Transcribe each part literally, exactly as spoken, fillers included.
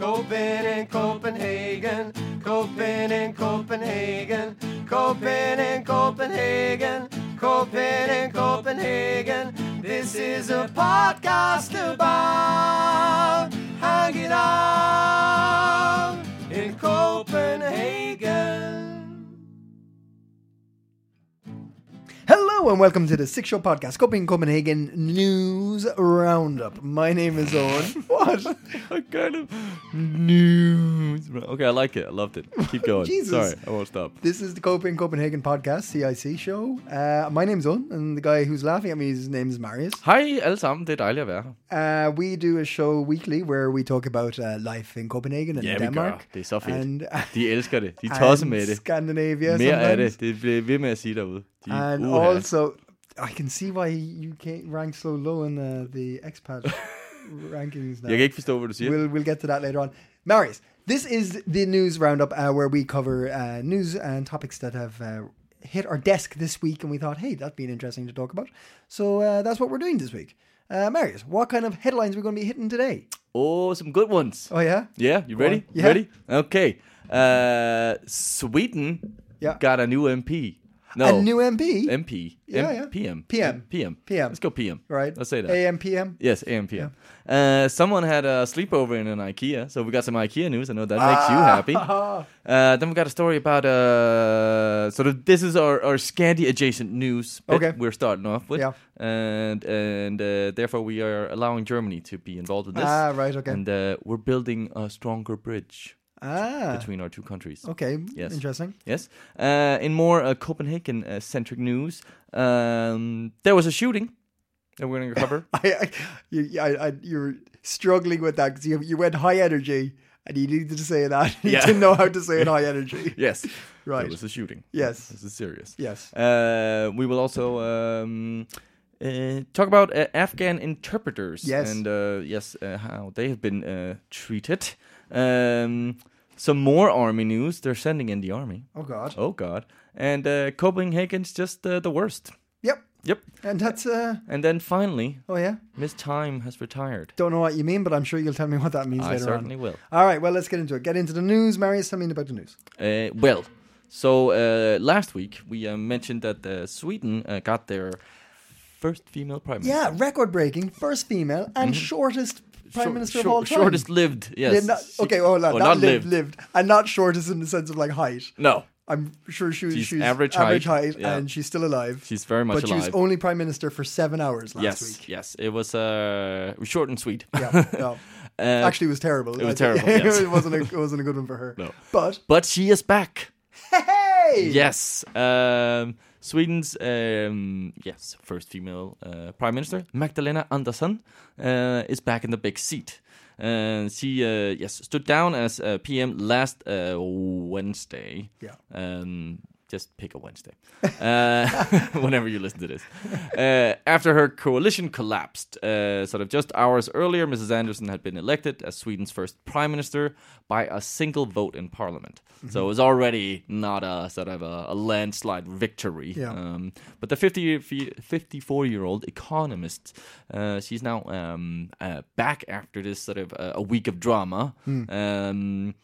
Copenhagen, Copenhagen, Copenhagen, Copenhagen, Copenhagen, Copenhagen, Copenhagen, Copenhagen. This is a podcast about hanging out in Copenhagen. Hello and welcome to the CiC Show podcast, Copenhagen, Copenhagen News Roundup. My name is Owen. What? What kind of news? Okay, I like it. I loved it. Keep going. Jesus. Sorry, I won't stop. This is the Copenhagen, Copenhagen podcast, C I C show. Uh, my name's Owen, and the guy who's laughing at me, his name's Marius. Hej alle sammen, det er dejligt at være her. Uh, we do a show weekly where we talk about uh, life in Copenhagen and yeah, Denmark. Ja, vi gør. Det er så fedt. And, uh, de elsker det. De tosser med det. Scandinavia. Mere sometimes. Af det. Det bliver ved med at sige derude. De, and uh, also, I can see why U K ranks so low in uh, the expat rankings now. Jeg kan ikke forstå, hvad du siger. We'll, we'll get to that later on. Marius, this is the news roundup uh, where we cover uh, news and topics that have uh, hit our desk this week, and we thought, hey, that'd be interesting to talk about. So uh, that's what we're doing this week. Uh, Marius, what kind of headlines are we going to be hitting today? Oh, some good ones. Oh, yeah? Yeah, you ready? Yeah. You ready? Okay. Uh, Sweden yeah. got a new M P. No. A new M P? M P. Yeah, M- yeah. P M. P M. P M. P M. Let's go P M. Right. Let's say that. A M P M? Yes, A M P M. Yeah. Uh, someone had a sleepover in an IKEA, so we got some IKEA news. I know that ah. makes you happy. Uh, then we got a story about... Uh, so this is our, our Scandi adjacent news bit okay. we're starting off with. Yeah. And and uh, therefore we are allowing Germany to be involved with this. Ah, right, okay. And uh, we're building a stronger bridge. Ah. Between our two countries. Okay, yes. Interesting. Yes. Uh, in more uh, Copenhagen-centric uh, news, um, there was a shooting that we're going to cover. I, I, you, I, I, you're struggling with that because you, you went high energy and you needed to say that. You yeah. didn't know how to say it high energy. Yes. Right. There was a shooting. Yes. This is serious. Yes. Uh, we will also... Um, Uh, talk about uh, Afghan interpreters yes. and uh, yes, uh, how they have been uh, treated. Um, some more army news. They're sending in the army. Oh, God. Oh, God. And uh, Copenhagen's just uh, the worst. Yep. Yep. And that's... Uh, and then finally... Oh, yeah? Miss Time has retired. Don't know what you mean, but I'm sure you'll tell me what that means I later on. I certainly will. All right, well, let's get into it. Get into the news. Marius, tell me about the news. Uh, well, so uh, last week we uh, mentioned that uh, Sweden uh, got their... First female prime minister. Yeah, record-breaking, first female, and mm-hmm. shortest prime short, minister short, of all time. Shortest lived, yes. Not, okay, well, no, oh, not, not lived, lived, and not shortest in the sense of, like, height. No. I'm sure she, she's, she's average, average height, height yeah. and she's still alive. She's very much but alive. But she was only prime minister for seven hours last yes, week. Yes, yes. It was uh, short and sweet. Yeah, no. uh, Actually, it was terrible. It was terrible, yes. it, wasn't a, it wasn't a good one for her. No. But but she is back. Hey! Yes. Um... Sweden's um, yes first female uh, prime minister Magdalena Andersson uh, is back in the big seat. Uh, she uh, yes stood down as uh, P M last uh, Wednesday. Yeah. Um, just pick a Wednesday uh, whenever you listen to this. Uh, after her coalition collapsed, uh, sort of just hours earlier, Missus Andersson had been elected as Sweden's first prime minister by a single vote in parliament. Mm-hmm. So it was already not a sort of a, a landslide victory. Yeah. Um, but the fifty-four-year-old economist, uh, she's now um, uh, back after this sort of uh, a week of drama. Mm. Um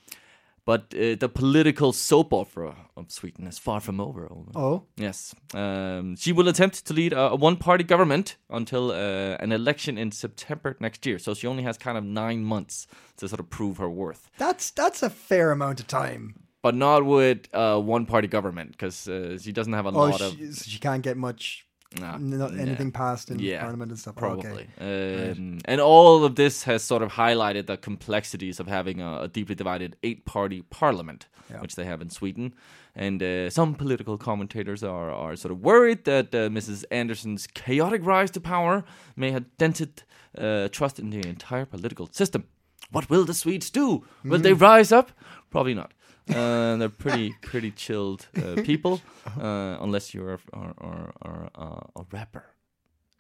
But uh, the political soap opera of Sweden is far from over. Oh. Yes. Um, she will attempt to lead a, a one-party government until uh, an election in September next year. So she only has kind of nine months to sort of prove her worth. That's that's a fair amount of time. But not with uh, one-party government, because uh, she doesn't have a oh, lot she, of... So she can't get much... Nah, not anything nah. passed in yeah, parliament and stuff. Probably. Oh, okay. um, right. And all of this has sort of highlighted the complexities of having a, a deeply divided eight-party parliament, yeah. which they have in Sweden. And uh, some political commentators are, are sort of worried that uh, Missus Andersson's chaotic rise to power may have dented uh, trust in the entire political system. What will the Swedes do? Will mm. they rise up? Probably not. Uh, they're pretty, pretty chilled uh, people, uh, unless you're a, or, or, or, uh, a rapper.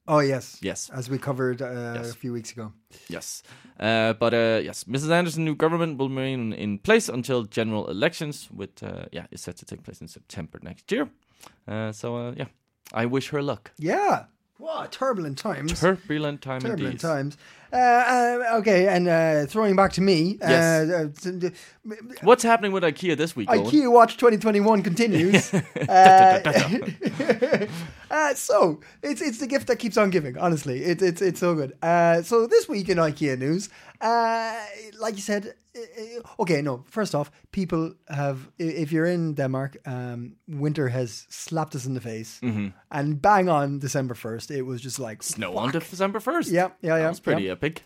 Oh, yes. Yes. As we covered uh, yes. a few weeks ago. Yes. Uh, but, uh, yes, Missus Anderson's new government will remain in place until general elections, which, uh, yeah, is set to take place in September next year. Uh, so, uh, yeah, I wish her luck. Yeah. Wow, turbulent times. Turbulent times. Turbulent indeed. times. Uh, uh, okay, and uh, throwing back to me. Yes. Uh, uh, What's happening with IKEA this week? IKEA Owen? Watch twenty twenty-one continues. uh, uh, so it's it's the gift that keeps on giving. Honestly, it's it's it's so good. Uh, so this week in IKEA news, uh, like you said. Okay, no. First off, people have, if you're in Denmark, um, winter has slapped us in the face. Mm-hmm. And bang on December first, it was just like... Snow fuck. On December first? Yeah, yeah, yeah. That was pretty yeah. epic.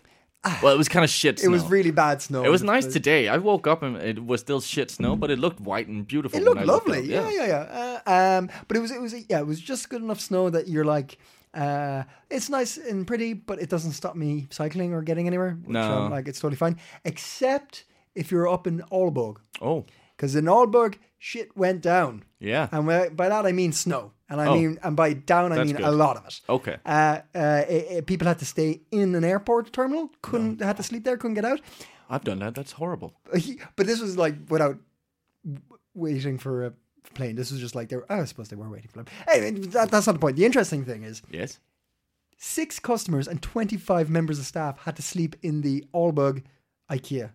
Well, it was kind of shit snow. It was really bad snow. It was nice today. I woke up and it was still shit snow, but it looked white and beautiful. It looked lovely. Looked yeah, yeah, yeah. yeah. Uh, um, but it was, it was, yeah, it was just good enough snow that you're like... Uh, it's nice and pretty, but it doesn't stop me cycling or getting anywhere. Which no, I'm like it's totally fine, except if you're up in Aalborg. Oh, because in Aalborg, shit went down. Yeah, and by that I mean snow, and I oh. mean, and by down I That's mean good. a lot of it. Okay, uh, uh, it, it, people had to stay in an airport terminal. Couldn't no. had to sleep there. Couldn't get out. I've done that. That's horrible. But this was like without waiting for a. Plane. This was just like they were. Oh, I suppose they were waiting for them. Anyway, that, that's not the point. The interesting thing is, yes, six customers and twenty-five members of staff had to sleep in the Aalborg IKEA.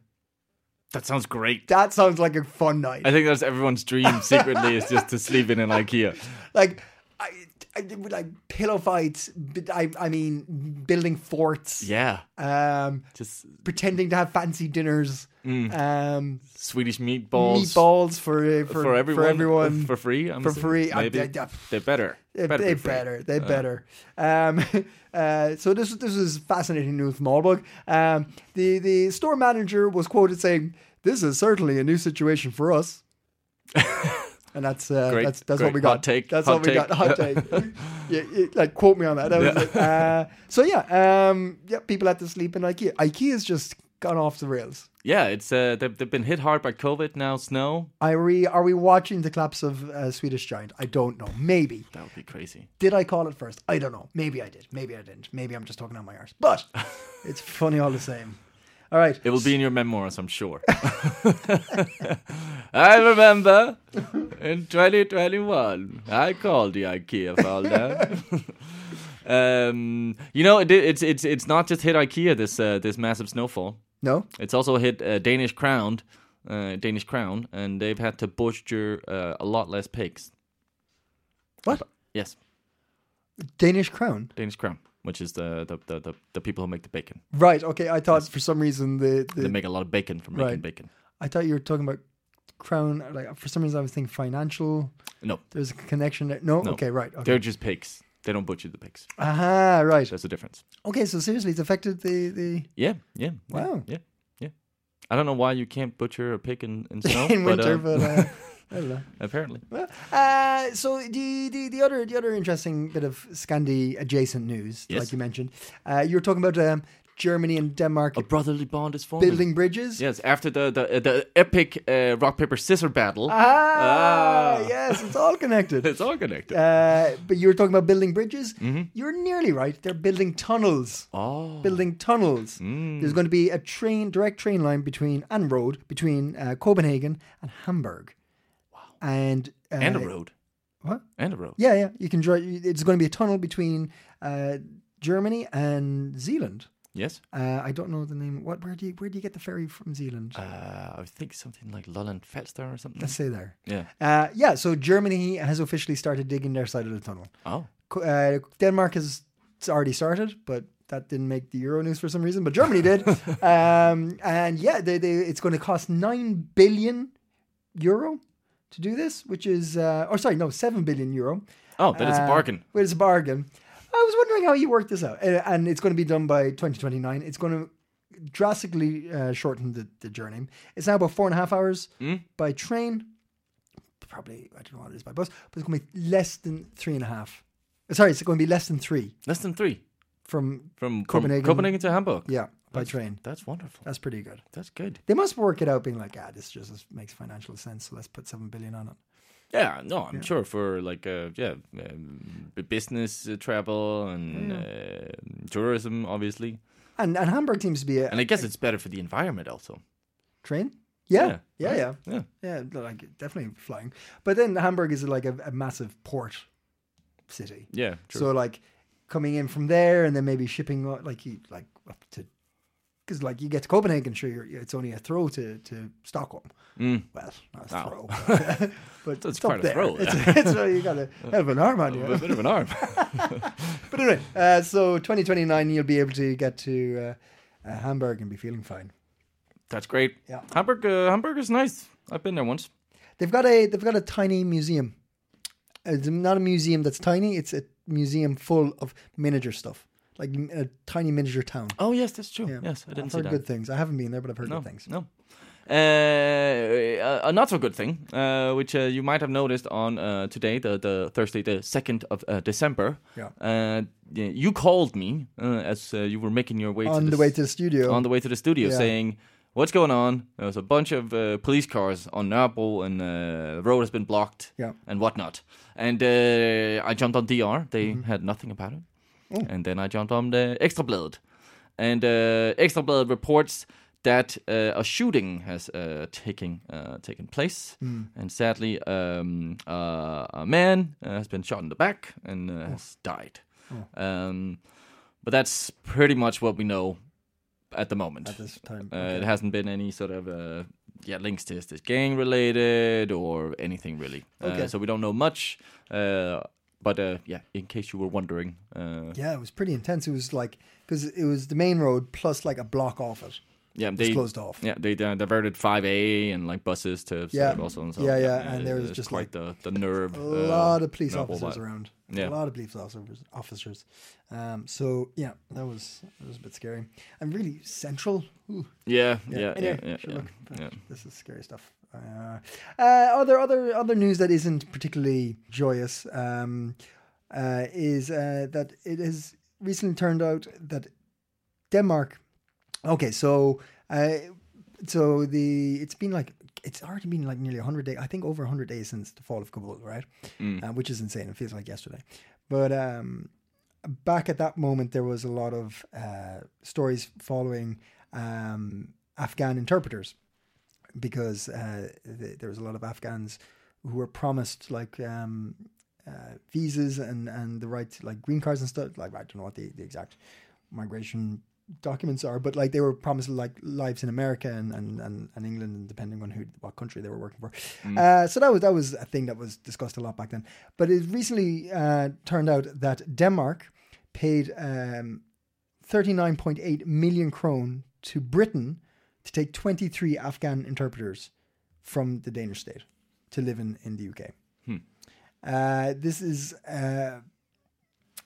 That sounds great. That sounds like a fun night. I think that's everyone's dream. Secretly, is just to sleep in an IKEA. Like, I, I like pillow fights. I, I mean, building forts. Yeah. Um, just pretending to have fancy dinners. Mm. Um, Swedish meatballs, meatballs for uh, for, for, everyone, for everyone for free. I'm for free, maybe I, I, I, they're better. They're better. They're better. They uh. better. Um, uh, so this this is fascinating news from Aalborg. Um, the the store manager was quoted saying, "This is certainly a new situation for us," and that's uh, great, that's that's great. what we got. Hot take. That's hot what take. we got. Hot take. yeah, it, like quote me on that. that yeah. Was like, uh, so yeah, um, yeah. People had to sleep in IKEA. IKEA is just gone off the rails. Yeah, it's uh, they've, they've been hit hard by COVID now. Snow. Are we are we watching the collapse of uh, Swedish giant? I don't know. Maybe that would be crazy. Did I call it first? I don't know. Maybe I did. Maybe I didn't. Maybe I'm just talking out my arse. But it's funny all the same. All right. It will be in your memoirs, I'm sure. I remember in twenty twenty-one, I called the IKEA folder. um, you know, it, it's it's it's not just hit IKEA this uh, this massive snowfall. No, it's also hit uh, Danish Crown, uh, Danish Crown, and they've had to butcher uh, a lot less pigs. What? Yes. Danish Crown. Danish Crown, which is the the the, the, the people who make the bacon. Right. Okay. I thought yes. for some reason the, the they make a lot of bacon from making right. bacon. I thought you were talking about Crown. Like for some reason, I was thinking financial. No. There's a connection there. No. no. Okay. Right. Okay. They're just pigs. They don't butcher the pigs. Aha, right. That's the difference. Okay, so seriously, it's affected the... the... Yeah, yeah. Wow. Yeah, yeah. I don't know why you can't butcher a pig in, in snow. in but, winter, uh, but... Uh, I don't know. Apparently. Well, uh, so the, the, the, other, the other interesting bit of Scandi adjacent news, yes. like you mentioned, uh, you were talking about... Um, Germany and Denmark. A brotherly bond is forming. Building bridges. Yes, after the the, the epic uh, rock paper scissor battle. Ah, ah, yes, it's all connected. it's all connected. Uh, but you were talking about building bridges. Mm-hmm. You're nearly right. They're building tunnels. Oh, building tunnels. Mm. There's going to be a train, direct train line between and road between uh, Copenhagen and Hamburg. Wow. And uh, and a road. What? And a road. Yeah, yeah. You can drive. It's going to be a tunnel between uh, Germany and Zealand. Yes. Uh, I don't know the name. What? Where do you Where do you get the ferry from Zealand? Uh, I think something like Lolland Falster or something. Let's say there. Yeah. Uh, yeah. So Germany has officially started digging their side of the tunnel. Oh. Uh, Denmark has already started, but that didn't make the Euro news for some reason. But Germany did. um, and yeah, they, they, it's going to cost nine billion euro to do this, which is, uh, or sorry, no, seven billion euro. Oh, that uh, is a bargain. Well, it's a bargain. I was wondering how you worked this out. And it's going to be done by twenty twenty-nine. It's going to drastically uh, shorten the, the journey. It's now about four and a half hours mm. by train. Probably, I don't know what it is by bus, but it's going to be less than three and a half. Sorry, it's going to be less than three. Less than three. from from Copenhagen, Copenhagen to Hamburg. Yeah, by that's, train. That's wonderful. That's pretty good. That's good. They must work it out, being like, ah, this just makes financial sense, so let's put seven billion on it. Yeah, no, I'm yeah. sure for like uh, yeah, um, business uh, travel and yeah. uh, tourism, obviously. And and Hamburg seems to be a, and I guess a, it's better for the environment also. Train. Yeah, yeah, yeah, right? yeah, yeah, yeah. Like definitely flying, but then Hamburg is like a, a massive port city. Yeah, true. So like coming in from there and then maybe shipping like you like up to because like you get to Copenhagen, sure, you're, it's only a throw to to Stockholm. Mm. Well, not a throw, oh. but that's quite a throw. It's, it's you got a hell of an arm on you. A bit of an arm. But anyway, uh, so twenty twenty-nine, you'll be able to get to uh, uh, Hamburg and be feeling fine. That's great. Yeah. Hamburg, uh, Hamburg is nice. I've been there once. They've got a they've got a tiny museum. It's not a museum that's tiny. It's a museum full of miniature stuff, like a tiny miniature town. Oh yes, that's true. Yeah. Yes, I didn't I've see heard that. Good things. I haven't been there, but I've heard no, good things. No, uh, a not so good thing, uh, which uh, you might have noticed on uh, today, the the Thursday, the second of uh, December. Yeah. Uh, you called me uh, as uh, you were making your way on to the, the way to the studio. On the way to the studio, yeah. saying. What's going on? There's a bunch of uh, police cars on Nørrebro, and uh, the road has been blocked yeah. and whatnot. And uh, I jumped on D R. They mm-hmm. had nothing about it. Oh. And then I jumped on the Ekstra Bladet. And uh, Ekstra Bladet reports that uh, a shooting has uh, taken, uh, taken place. Mm. And sadly, um, uh, a man uh, has been shot in the back and uh, oh. has died. Oh. Um, but that's pretty much what we know. At the moment, at this time, uh, okay. It hasn't been any sort of uh, yeah links to this gang related or anything really. Okay. Uh, so we don't know much. Uh, but uh, yeah, in case you were wondering, uh, yeah, it was pretty intense. It was like because it was the main road plus like a block off it. Yeah, they was closed off. Yeah, they uh, diverted five A and like buses to yeah. also and so. Yeah, yeah, yeah, and it, there was just quite like the the nerve. A lot uh, of police officers around. Yeah. A lot of police officers. Officers. Um, so yeah, that was that was a bit scary. And really central. Ooh. Yeah, yeah, yeah, anyway, yeah, yeah, sure yeah, look, yeah. This is scary stuff. Uh, uh, other other other news that isn't particularly joyous um, uh, is uh, that it has recently turned out that Denmark. Okay, so uh, so the it's been like it's already been like nearly one hundred days, I think over one hundred days since the fall of Kabul, right? Mm. Uh, which is insane. It feels like yesterday. But um, back at that moment, there was a lot of uh, stories following um, Afghan interpreters because uh, th- there was a lot of Afghans who were promised like um, uh, visas and, and the right to like green cards and stuff. Like I don't know what the, the exact migration documents are, but like they were promised like lives in America and and, and, and England, and depending on who what country they were working for. Mm. Uh, so that was that was a thing that was discussed a lot back then. But it recently uh, turned out that Denmark paid um, thirty-nine point eight million krone to Britain to take twenty-three Afghan interpreters from the Danish state to live in, in the U K. Hmm. Uh, this is uh,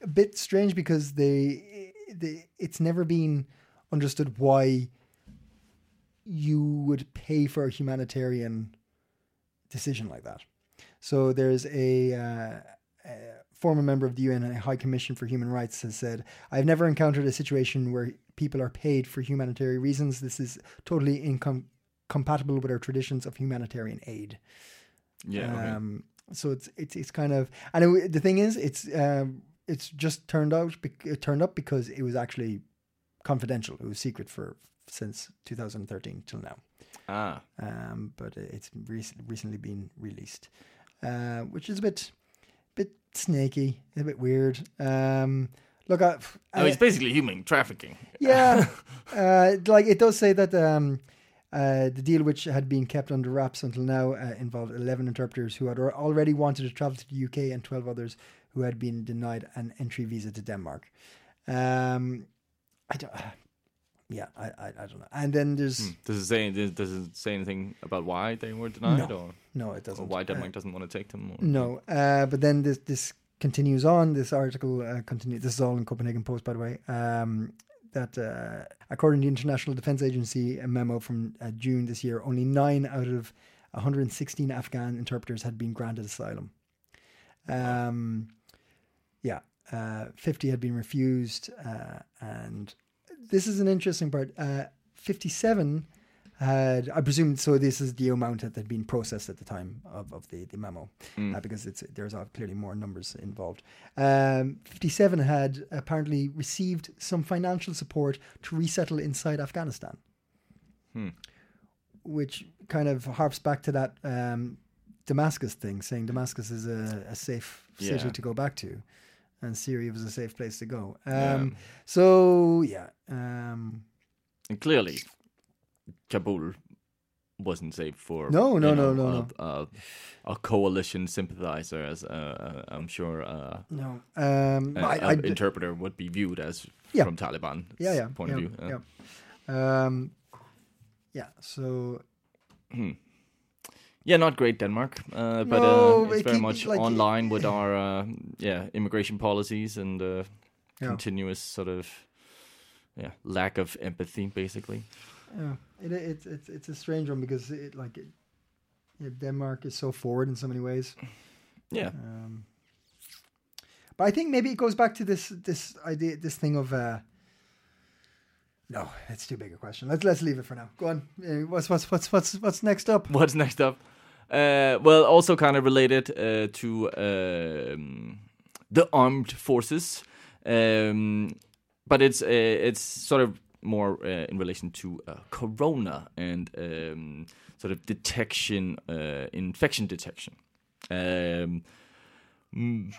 a bit strange because they. The, it's never been understood why you would pay for a humanitarian decision like that. So there's a, uh, a former member of the U N High Commission for Human Rights has said, I've never encountered a situation where people are paid for humanitarian reasons. This is totally incompatible with our traditions of humanitarian aid. Yeah. Um, okay. So it's, it's, it's kind of, and it, the thing is it's, um, It's just turned out. It turned up because it was actually confidential. It was secret for since two thousand thirteen till now. Ah, um, but it's rec- recently been released, uh, which is a bit, bit snaky, a bit weird. Um, look, I, I, I mean, it's basically human trafficking. Yeah, uh, like it does say that um, uh, the deal, which had been kept under wraps until now, uh, involved eleven interpreters who had already wanted to travel to the U K and twelve others who had been denied an entry visa to Denmark. Um, I don't. Yeah, I, I, I don't know. And then there's hmm. does it say does it say anything about why they were denied? No, or no, it doesn't. Or why Denmark uh, doesn't want to take them? Or no, uh, but then this this continues on. This article uh, continues. This is all in Copenhagen Post, by the way. Um, that uh, according to the International Defence Agency, a memo from uh, June this year, only nine out of one hundred sixteen Afghan interpreters had been granted asylum. Um. Yeah, uh, fifty had been refused. Uh, and this is an interesting part. Uh, fifty-seven had, I presume, so this is the amount that had been processed at the time of, of the, the memo, mm. uh, because it's, there's clearly more numbers involved. Um, fifty-seven had apparently received some financial support to resettle inside Afghanistan, hmm. which kind of harps back to that um, Damascus thing, saying Damascus is a, a safe city yeah. to go back to, and Syria was a safe place to go. Um, yeah. So, yeah. Um, and clearly... Kabul wasn't safe for no, no, you know, no, no, no. A, a, a coalition sympathizer, as uh, I'm sure uh, no. um, an I, I d- interpreter would be viewed as yeah. from Taliban's yeah, yeah, point yeah, of view. Yeah, yeah. Um, yeah so... yeah, not great Denmark, uh, but no, uh, it's it very keep, much like, on line with our uh, yeah immigration policies and uh, yeah. continuous sort of yeah lack of empathy, basically. Yeah, it, it, it, it's a strange one because it like it, yeah, Denmark is so forward in so many ways. Yeah, um, but I think maybe it goes back to this this idea, this thing of uh, no, it's too big a question. Let's let's leave it for now. Go on. What's what's what's what's what's next up? What's next up? Uh, well, also kind of related uh, to uh, the armed forces, um, but it's uh, it's sort of. more uh, in relation to uh, corona and um, sort of detection, uh, infection detection. Um, m-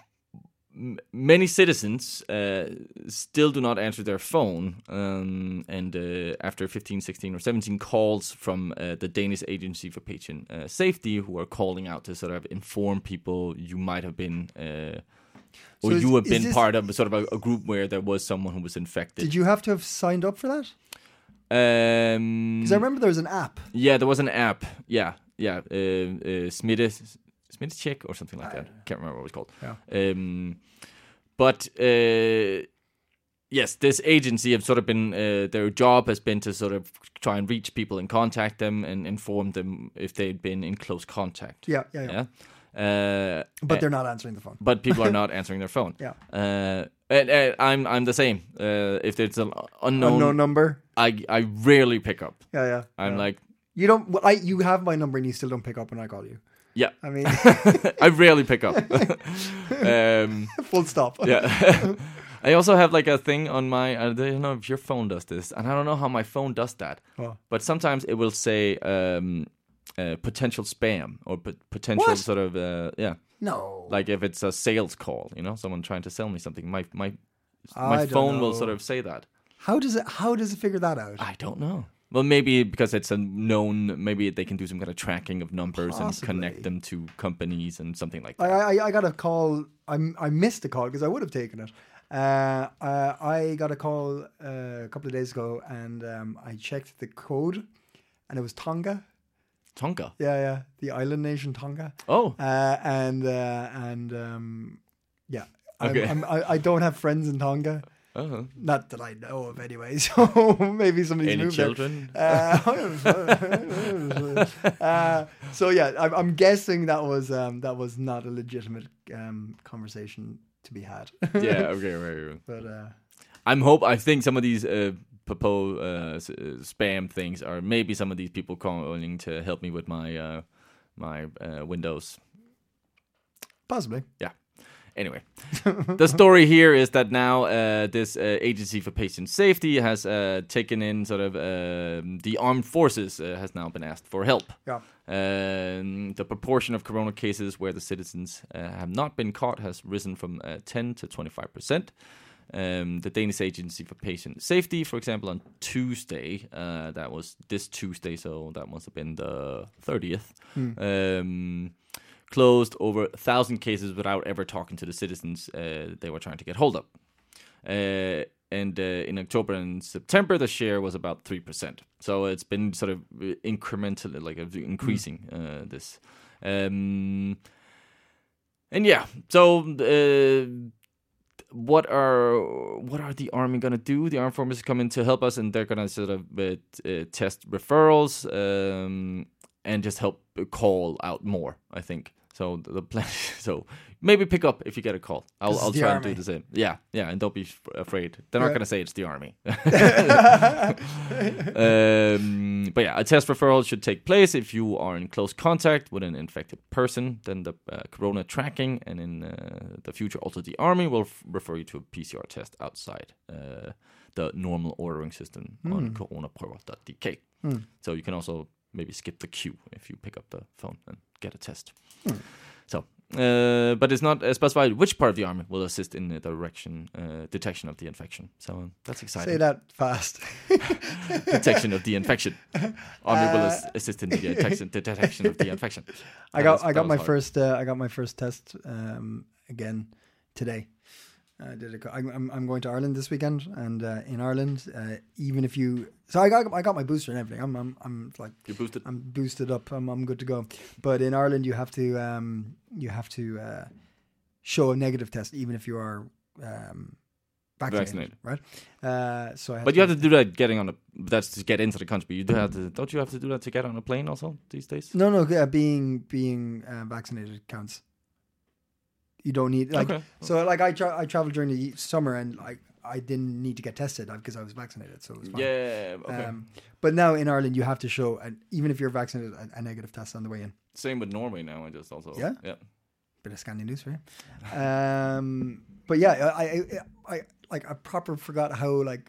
many citizens uh, still do not answer their phone. Um, and uh, after fifteen, sixteen, or seventeen calls from uh, the Danish Agency for Patient uh, Safety, who are calling out to sort of inform people you might have been... Uh, Or so you is, have been this, part of sort of a, a group where there was someone who was infected. Did you have to have signed up for that? Because um, I remember there was an app. Yeah, there was an app. Yeah, yeah. Uh, uh, Smitte, Smitte Check or something like I, that. Can't remember what it was called. Yeah. Um, but uh, yes, this agency have sort of been, uh, their job has been to sort of try and reach people and contact them and inform them if they'd been in close contact. Yeah, yeah, yeah. yeah? Uh, but they're not answering the phone. But people are not answering their phone. Yeah, uh, and, and I'm I'm the same. Uh, if it's an unknown, unknown number, I I rarely pick up. Yeah, yeah. I'm yeah. like you don't. Well, I you have my number and you still don't pick up when I call you. Yeah, I mean, I rarely pick up. um, Full stop. Yeah. I also have like a thing on my. I don't know if your phone does this, and I don't know how my phone does that. Oh. But sometimes it will say. Um, Uh, potential spam or p- potential what? sort of uh, yeah no like if it's a sales call, you know, someone trying to sell me something, my my my I phone will sort of say that. How does it how does it figure that out? I don't know. Well, maybe because it's a known, maybe they can do some kind of tracking of numbers. Possibly. And connect them to companies and something like that. I I, I got a call. I'm, I missed the call because I would have taken it. Uh, uh, I got a call uh, a couple of days ago and um, I checked the code and it was Tonga Tonga, yeah, yeah, the island nation Tonga. Oh, uh, and uh, and um, yeah, I'm, okay. I'm, I, I don't have friends in Tonga, uh-huh. not that I know of, anyway. So maybe somebody's Any moved children? There. Uh, uh, so yeah, I'm, I'm guessing that was um, that was not a legitimate um, conversation to be had. Yeah, okay, right, right. But uh, I'm hope I think some of these. Uh, Uh, spam things, or maybe some of these people calling to help me with my uh, my uh, Windows. Possibly. Yeah. Anyway, the story here is that now uh, this uh, Agency for Patient Safety has uh, taken in sort of uh, the armed forces uh, has now been asked for help. Yeah. Um, the proportion of corona cases where the citizens uh, have not been caught has risen from uh, ten to twenty-five percent. Um, the Danish Agency for Patient Safety, for example, on Tuesday, uh, that was this Tuesday, so that must have been the thirtieth, mm. um, closed over a thousand cases without ever talking to the citizens uh, they were trying to get hold of. Uh, and uh, in October and September, the share was about three percent. So it's been sort of incrementally, like increasing mm. uh, this. Um, and yeah, so... Uh, What are what are the army gonna do? The armed forces come in to help us, and they're gonna sort of uh, t- uh, test referrals um, and just help call out more. I think So the plan. So maybe pick up if you get a call. I'll I'll try and do the same. Yeah, yeah, and don't be f- afraid. They're not yeah. gonna say it's the army. um, but yeah, a test referral should take place if you are in close contact with an infected person. Then the uh, corona tracking, and in uh, the future also the army will f- refer you to a P C R test outside uh, the normal ordering system mm. on coronaprøver dot d k. Mm. So you can also maybe skip the queue if you pick up the phone and get a test. Mm. So, uh, but it's not uh, specified which part of the army will assist in the direction, uh, detection of the infection. So um, that's exciting. Say that fast. Detection of the infection. Army uh, will as- assist in the detection, the detection of the infection. I got, I got my hard. first, uh, I got my first test um, again today. I did a, I'm I'm going to Ireland this weekend, and uh, in Ireland, uh, even if you, so I got I got my booster and everything. I'm I'm I'm like you boosted. I'm boosted up. I'm I'm good to go. But in Ireland, you have to um you have to uh, show a negative test even if you are um vaccinated, vaccinated. right? Uh, so I but you have to do that getting on a that's to get into the country. You do have to don't you have to do that to get on a plane also these days? No, no, uh, being being uh, vaccinated counts. You don't need like okay. so like I tra- I traveled during the summer and like I didn't need to get tested because I was vaccinated, so it was fine. Yeah, okay. Um, but now in Ireland you have to show an, even if you're vaccinated a, a negative test on the way in. Same with Norway now. I just also yeah yeah bit of Scandi news for you. Um, but yeah, I, I I like I proper forgot how like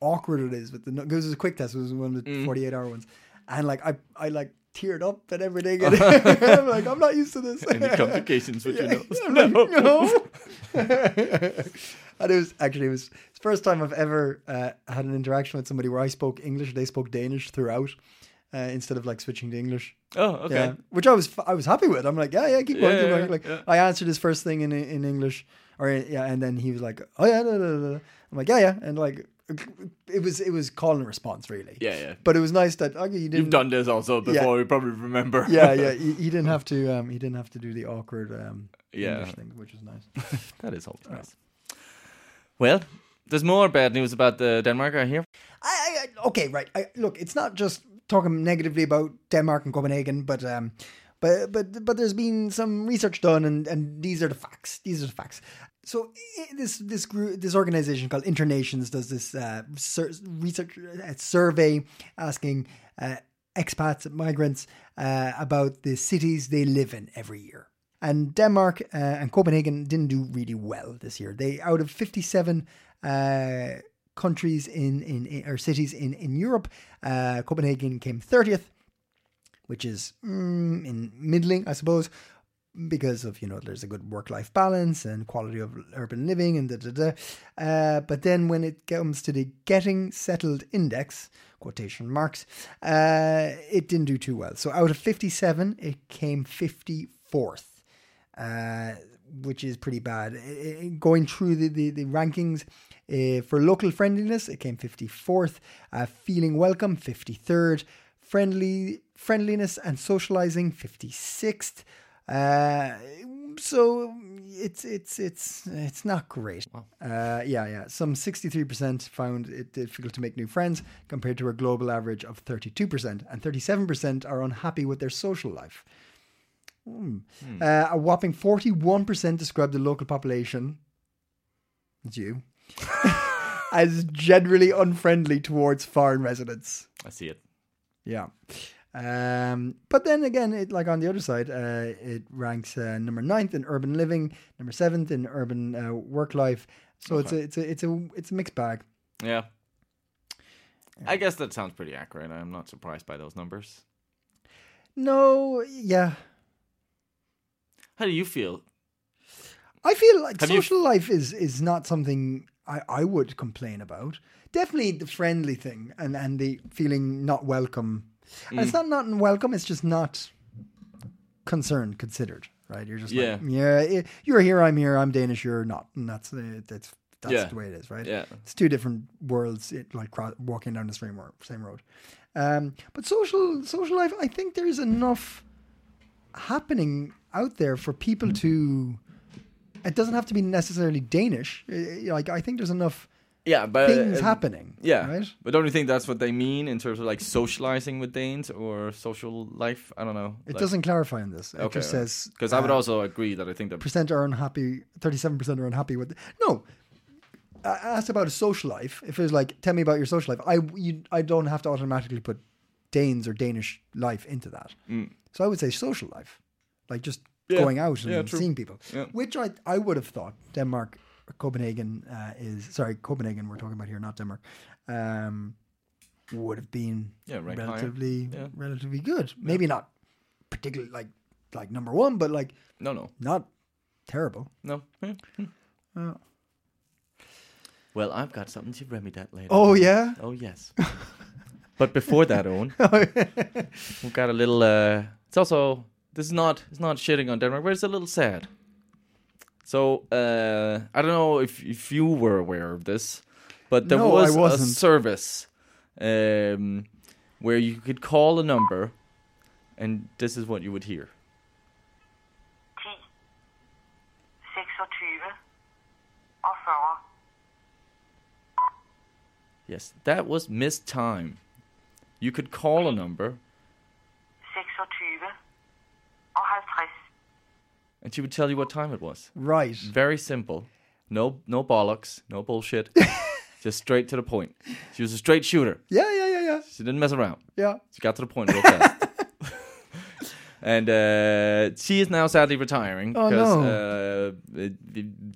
awkward it is with the because it was a quick test. It was one of the mm. forty-eight hour ones, and like I I like. teared up and everything. And I'm like, I'm not used to this. Any complications with yeah. your nose? I'm no. Like, no. And it was actually, it was the first time I've ever uh, had an interaction with somebody where I spoke English, they spoke Danish throughout uh, instead of like switching to English. Oh, okay. Yeah. Which I was I was happy with. I'm like, yeah, yeah, keep going. Yeah, keep going. Like, yeah. I answered his first thing in in English. or yeah, And then he was like, oh yeah, da, da, da. I'm like, yeah, yeah. And like, it was it was call and response really. Yeah, yeah. But it was nice that okay, you didn't. You've done this also before. You yeah. probably remember. yeah, yeah. He, he didn't have to. Um, he didn't have to do the awkward. Um, yeah. English thing, which is nice. That is always nice. Right. Well, there's more bad news about uh, Denmark right here. I, I okay right. I, look, it's not just talking negatively about Denmark and Copenhagen, but um, but but but there's been some research done, and, and these are the facts. These are the facts. So this this group, this organization called Internations does this uh, sur- research uh, survey asking uh, expats and migrants uh, about the cities they live in every year. And Denmark uh, and Copenhagen didn't do really well this year. They out of fifty-seven uh, countries in, in, in or cities in in Europe, uh, Copenhagen came thirtieth, which is mm, in middling, I suppose. Because of, you know, there's a good work-life balance and quality of urban living and da da da. Uh, but then when it comes to the Getting Settled Index, quotation marks, uh, it didn't do too well. So out of fifty-seven, it came fifty-fourth, uh, which is pretty bad. It, going through the, the, the rankings, uh, for local friendliness, it came fifty-fourth. Uh, feeling welcome, fifty-third. Friendly, friendliness and socializing, fifty-sixth. Uh, so it's, it's, it's, it's not great. Wow. Uh, yeah, yeah. Some sixty-three percent found it difficult to make new friends compared to a global average of thirty-two percent, and thirty-seven percent are unhappy with their social life. Mm. Mm. Uh, a whopping forty-one percent describe the local population, that's you, as generally unfriendly towards foreign residents. I see it. Yeah. Um, but then again, it like on the other side, uh, it ranks uh, number ninth in urban living, number seventh in urban uh, work life. So okay. it's a it's a it's a it's a mixed bag. Yeah, I guess that sounds pretty accurate. I'm not surprised by those numbers. No, yeah. How do you feel? I feel like Have social you... life is is not something I, I would complain about. Definitely the friendly thing and and the feeling not welcome. And mm. it's not not welcome, it's just not concerned, considered, right? You're just yeah. like, yeah, you're here, I'm here, I'm Danish, you're not. And that's the, that's, that's yeah. the way it is, right? Yeah. It's two different worlds, it, like cross, walking down the same road. Same road. Um, but social social life, I think there's enough happening out there for people to... It doesn't have to be necessarily Danish. Like, I think there's enough Yeah, but things uh, happening. Yeah, right? But don't you think that's what they mean in terms of like socializing with Danes or social life? I don't know. It like, doesn't clarify in this. It okay, just says because uh, I would also agree that I think that percent are unhappy. Thirty-seven percent are unhappy with. No, I asked about a social life. If it was like, tell me about your social life, I you, I don't have to automatically put Danes or Danish life into that. Mm. So I would say social life, like just yeah. going out and yeah, seeing people, yeah. which I I would have thought Denmark. Copenhagen uh, is sorry Copenhagen we're talking about here, not Denmark, um, would have been yeah, relatively yeah. relatively good, maybe yeah. not particularly like like number one, but like no no not terrible no yeah. uh, well I've got something to remedy that later. Oh yeah oh yes but before that Owen we've got a little uh, it's also this is not it's not shitting on Denmark but it's a little sad. So, uh, I don't know if, if you were aware of this, but there no, was a service um, where you could call a number, and this is what you would hear. ten, twenty-six, forty. Yes, that was missed time. You could call a number. twenty-six, fifty. And she would tell you what time it was. Right. Very simple. No no bollocks, no bullshit. Just straight to the point. She was a straight shooter. Yeah, yeah, yeah, yeah. She didn't mess around. Yeah. She got to the point real fast. And uh, she is now sadly retiring. Oh, because no. uh,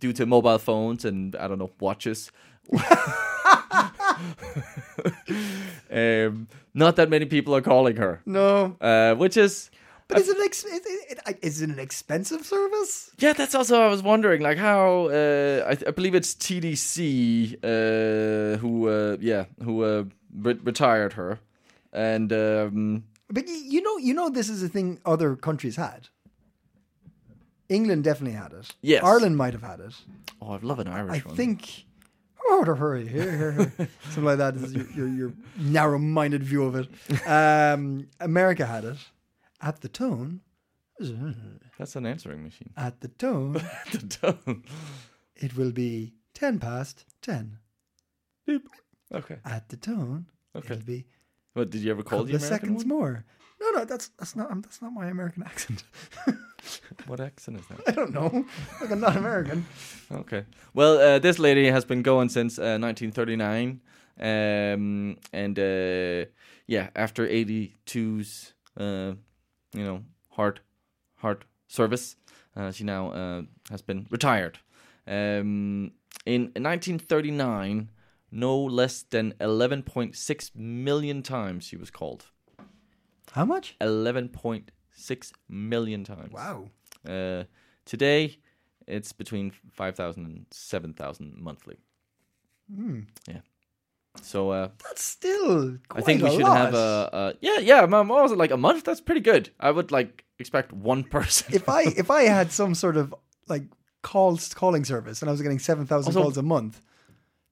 due to mobile phones and, I don't know, watches. um, not that many people are calling her. No. Uh, which is... But is it, an ex- is, it, is it an expensive service? Yeah, that's also I was wondering, like how uh, I, th- I believe it's T D C uh, who, uh, yeah, who uh, re- retired her, and um, but y- you know, you know, this is a thing other countries had. England definitely had it. Yes, Ireland might have had it. Oh, I'd love an Irish I one. I think. Oh, to hurry, here, here, here. Something like that is your, your, your narrow-minded view of it. Um, America had it. At the tone. That's an answering machine. At the tone. At the tone. It will be ten past ten. Beep. Okay. At the tone. Okay. It'll be. What did you ever call the American seconds one? More? No, no, that's that's not um, that's not my American accent. What accent is that? I don't know. Like I'm not American. Okay. Well, uh, this lady has been going since uh, nineteen thirty-nine, um, and uh, yeah, after eighty-two's. Uh, You know, hard, hard service. Uh, she now uh, has been retired. Um, in nineteen thirty-nine, no less than eleven point six million times she was called. How much? eleven point six million times. Wow. Uh, today, it's between five thousand and seven thousand monthly. Hmm. Yeah. So uh, that's still quite I think we a should lot. Have a, a yeah yeah mom also like a month that's pretty good. I would like expect one person. If I if I had some sort of like calls calling service and I was getting seven thousand calls a month,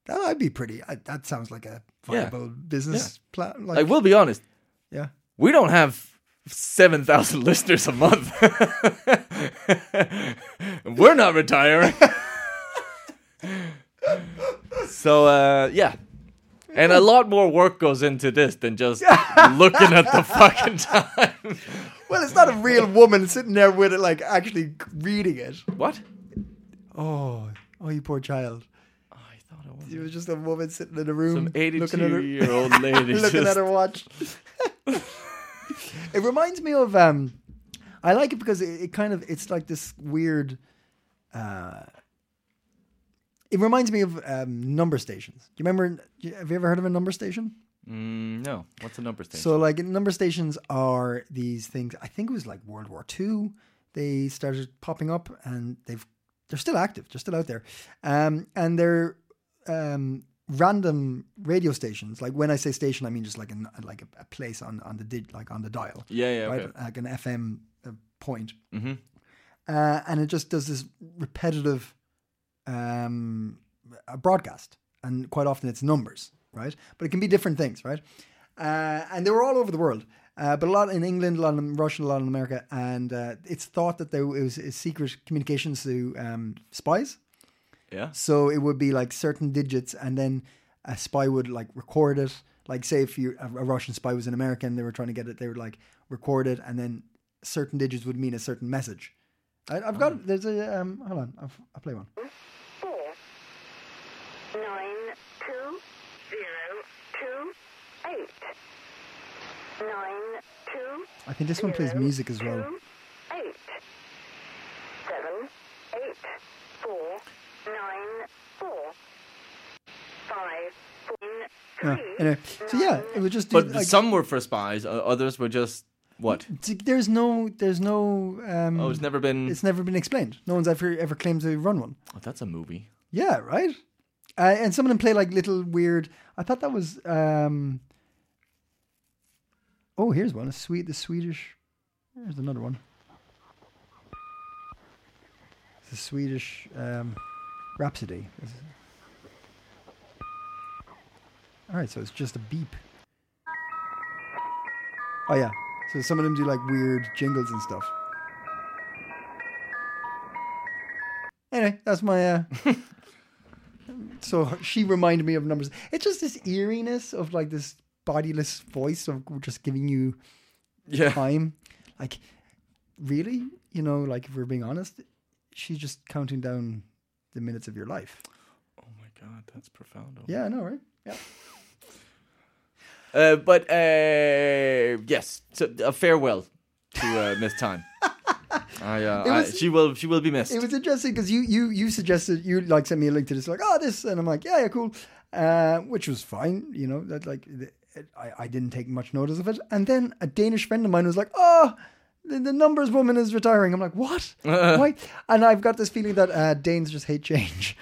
that would be pretty I, that sounds like a viable yeah. business yeah. plan like I will be honest. Yeah. We don't have seven thousand listeners a month. We're not retiring. So uh, yeah. And a lot more work goes into this than just looking at the fucking time. Well, it's not a real woman sitting there with it, like, actually reading it. What? Oh, oh, you poor child. Oh, I thought it was. It was just a woman sitting in a room. Some eighty-two-year-old lady. Looking at her watch. It reminds me of, um, I like it because it, it kind of, it's like this weird, uh, it reminds me of um, number stations. Do you remember? Have you ever heard of a number station? Mm, no. What's a number station? So, like, number stations are these things. I think it was like World War Two. They started popping up, and they've they're still active. They're still out there, um, and they're um, random radio stations. Like when I say station, I mean just like a like a, a place on on the dig, like on the dial. Yeah, yeah, right? Okay. Like an F M point, mm-hmm. uh, and it just does this repetitive. Um, a broadcast, and quite often it's numbers, right? But it can be different things, right? Uh, and they were all over the world, uh, but a lot in England, a lot in Russia, a lot in America, and uh, it's thought that there was, it was secret communications to um, spies. Yeah. So it would be like certain digits, and then a spy would like record it. Like say if you a, a Russian spy was an American, they were trying to get it, they would like record it, and then certain digits would mean a certain message. I, I've got oh. there's a um hold on I've, I'll play one. four nine two zero two eight nine two. I think this one plays music as well. Yeah. Anyway, so yeah, it was just. But like, some were for spies, others were just what? There's no, there's no. Um, oh, it's never been. It's never been explained. No one's ever ever claimed to run one. Oh, that's a movie. Yeah, right. Uh, and some of them play like little weird. I thought that was. Um, oh, here's one. A sweet, the Swedish. Here's another one. It's a Swedish um, Rhapsody. All right, so it's just a beep. Oh, yeah. So some of them do, like, weird jingles and stuff. Anyway, that's my... Uh... so she reminded me of numbers. It's just this eeriness of, like, this bodiless voice of just giving you yeah. time. Like, really? You know, like, if we're being honest, she's just counting down the minutes of your life. Oh, my God. That's profound. Oh. Yeah, I know, right? Yeah. Uh, but uh, yes, so a farewell to uh, Miss Time. I, uh, was, I, she will, she will be missed. It was interesting because you, you, you suggested you like sent me a link to this, like oh this, and I'm like yeah yeah cool, uh, which was fine, you know that like it, it, I I didn't take much notice of it, and then a Danish friend of mine was like oh. The, the numbers woman is retiring. I'm like, what? Uh, Why? And I've got this feeling that uh, Danes just hate change.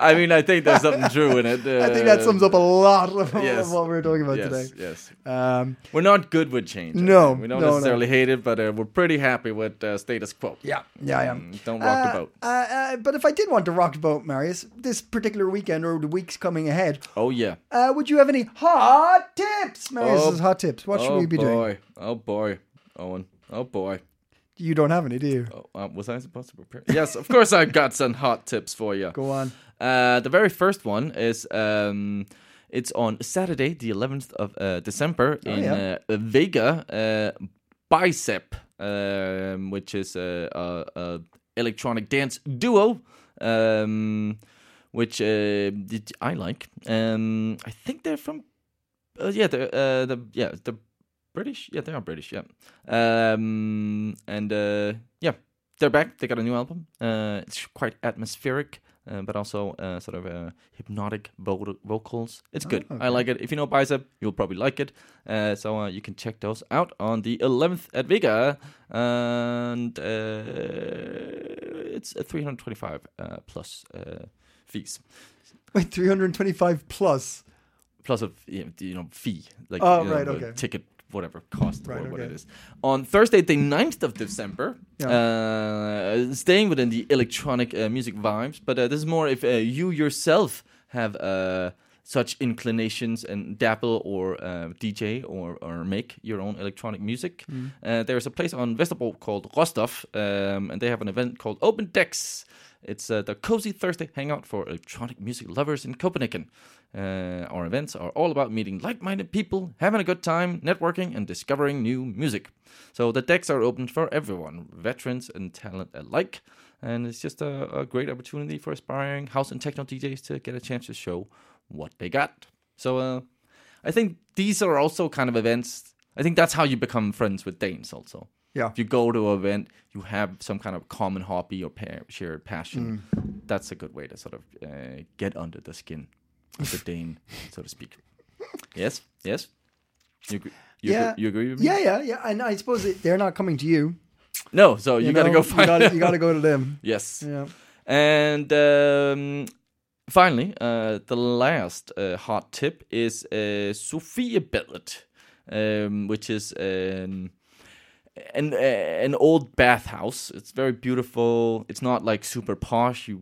I mean, I think there's something true in it. Uh, I think that sums up a lot of, yes, of what we're talking about yes, today. Yes, yes. Um, we're not good with change. No. We don't no, necessarily no. hate it, but uh, we're pretty happy with uh, status quo. Yeah, yeah, I am. Mm, don't rock uh, the boat. Uh, uh, but if I did want to rock the boat, Marius, this particular weekend or the weeks coming ahead, oh, yeah. Uh, would you have any hot tips, Marius? Oh, hot tips. What should oh, we be boy. doing? Oh, boy. Owen. Oh, boy. You don't have any, do you? Oh, uh, was I supposed to prepare? Yes, of course I've got some hot tips for you. Go on. Uh, the very first one is um, it's on Saturday, the eleventh of uh, December oh, in yeah. uh, Vega, uh, Bicep, um, which is a, a, a electronic dance duo, um, which uh, I like. Um, I think they're from uh, yeah, they're, uh, the yeah the British yeah they are British yeah, um, and uh, yeah they're back. They got a new album. Uh, it's quite atmospheric. Uh, but also uh, sort of uh, hypnotic vo- vocals. It's oh, good. Okay. I like it. If you know Bicep, you'll probably like it. Uh, so uh, you can check those out on the eleventh at Vega. And uh, it's a three hundred twenty-five uh, plus uh, fees. Wait, three hundred twenty-five plus? Plus a you know, fee. Like, oh, you know, right, okay. Ticket. Whatever cost right, or okay. what it is. On Thursday, the ninth of December, yeah. uh, staying within the electronic uh, music vibes, but uh, this is more if uh, you yourself have uh, such inclinations and dabble or uh, D J or, or make your own electronic music. Mm. Uh, there's a place on Vesterbro called Rostov, um, and they have an event called Open Decks. It's uh, the Cozy Thursday hangout for electronic music lovers in Copenhagen. Uh, our events are all about meeting like-minded people, having a good time, networking, and discovering new music. So the decks are open for everyone, veterans and talent alike. And it's just a, a great opportunity for aspiring house and techno D Js to get a chance to show what they got. So uh, I think these are also kind of events. I think that's how you become friends with Danes also. Yeah. If you go to an event, you have some kind of common hobby or pa- shared passion. Mm. That's a good way to sort of uh, get under the skin of the Dane, so to speak. Yes, yes. You, you, yeah. agree, you agree with me? Yeah, yeah, yeah. And I suppose it, they're not coming to you. No, so you, you got to go find you gotta, them. You got to go to them. Yes. Yeah. And um, finally, uh, the last uh, hot tip is uh, Sophia Bellet, um, which is... Um, An uh, an old bathhouse. It's very beautiful. It's not like super posh, you,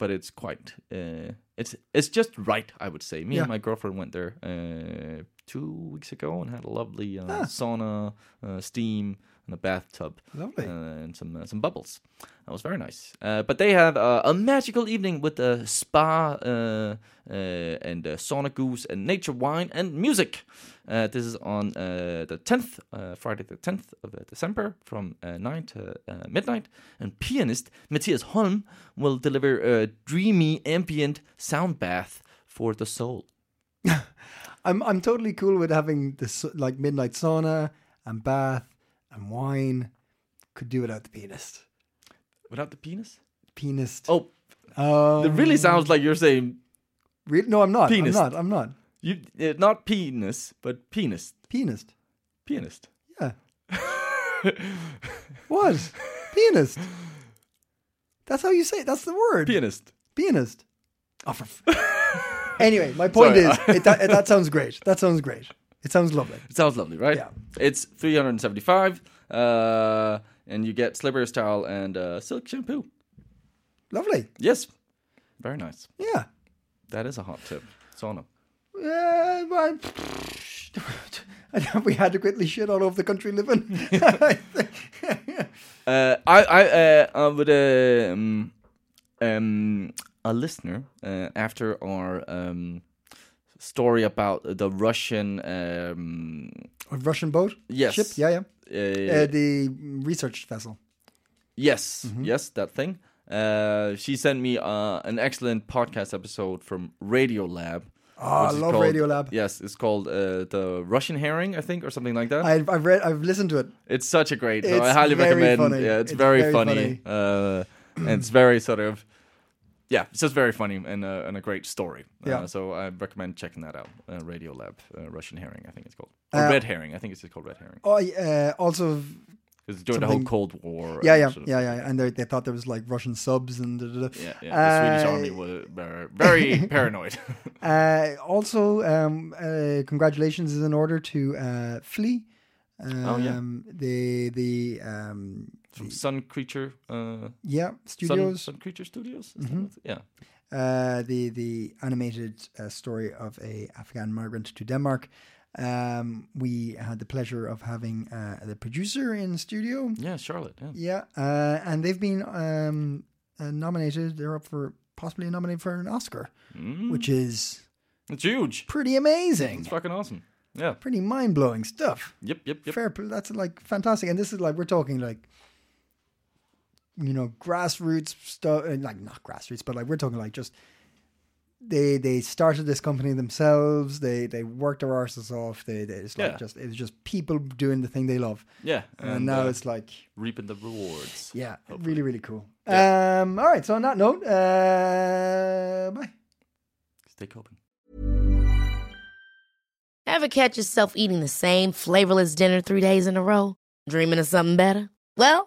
but it's quite. Uh, it's it's just right, I would say. Me yeah. and my girlfriend went there uh, two weeks ago and had a lovely uh, ah. sauna, uh, steam, and a bathtub. Lovely. Uh, and some uh, some bubbles. That was very nice. Uh, but they have uh, a magical evening with a spa uh, uh, and a sauna goose and nature wine and music. Uh, this is on uh, the tenth, uh, Friday the tenth of December from uh, nine to uh, midnight. And pianist Matthias Holm will deliver a dreamy ambient sound bath for the soul. I'm I'm totally cool with having this like midnight sauna and bath and wine. Could do without the pianist. Without the penis? Pianist. Oh, um, it really sounds like you're saying. Re- no, I'm not. Pianist. I'm not. I'm not. You uh, not penis, but pianist. Pianist. Pianist. Yeah. What? Pianist. That's how you say it. That's the word. Pianist. Pianist. Oh, for f- Anyway, my point Sorry. is, it, that, that sounds great. That sounds great. It sounds lovely. It sounds lovely, right? Yeah. It's three hundred seventy-five, uh, and you get slippers, towel, and uh, silk shampoo. Lovely. Yes. Very nice. Yeah. That is a hot tip. Sauna. Uh, well, we had to quickly shit all over the country living. uh, I, I, uh, I would, uh, um, um a listener, uh, after our um, story about the Russian... Um, a Russian boat? Yes. Ship? Yeah, yeah. Uh, uh, the research vessel. Yes, mm-hmm. yes, that thing. Uh, she sent me uh, an excellent podcast episode from Radiolab. Oh, I love called, Radiolab. Yes, it's called uh, The Russian Herring, I think, or something like that. I've, I've read, I've listened to it. It's such a great... It's so I highly recommend. Funny. Yeah, it's, it's very, very funny. funny. Uh, and it's very sort of... Yeah, it's just very funny and, uh, and a great story. Uh, yeah. So I recommend checking that out. Uh, Radiolab, uh, Russian Herring, I think it's called. Or uh, Red Herring, I think it's just called Red Herring. Oh, uh, also... It's during something... the whole Cold War. Yeah, yeah, sort of yeah, yeah. And they, they thought there was like Russian subs and... Da, da, da. Yeah, yeah. The uh, Swedish army were very, very paranoid. uh, also, um, uh, congratulations is in order to uh, Flea. Um, oh, yeah. The... the um, From Sun Creature, uh, yeah, Studios. Sun, Sun Creature Studios, mm-hmm. yeah. Uh, the the animated uh, story of a Afghan migrant to Denmark. Um, we had the pleasure of having uh, the producer in studio. Yeah, Charlotte. Yeah, yeah, uh, and they've been um, uh, nominated. They're up for possibly nominated for an Oscar, mm. which is it's huge, pretty amazing. It's fucking awesome. Yeah, pretty mind blowing stuff. Yep, yep, yep. Fair, that's like fantastic. And this is like we're talking like. You know, grassroots stuff, like not grassroots, but like we're talking like just they they started this company themselves. They they worked their arses off. They, they it's like yeah. just it's just people doing the thing they love. Yeah, and, and now uh, it's like reaping the rewards. Yeah, hopefully. really really cool. Yeah. Um, all right. So on that note, uh, bye. Stay coping. Ever catch yourself eating the same flavorless dinner three days in a row, dreaming of something better? Well.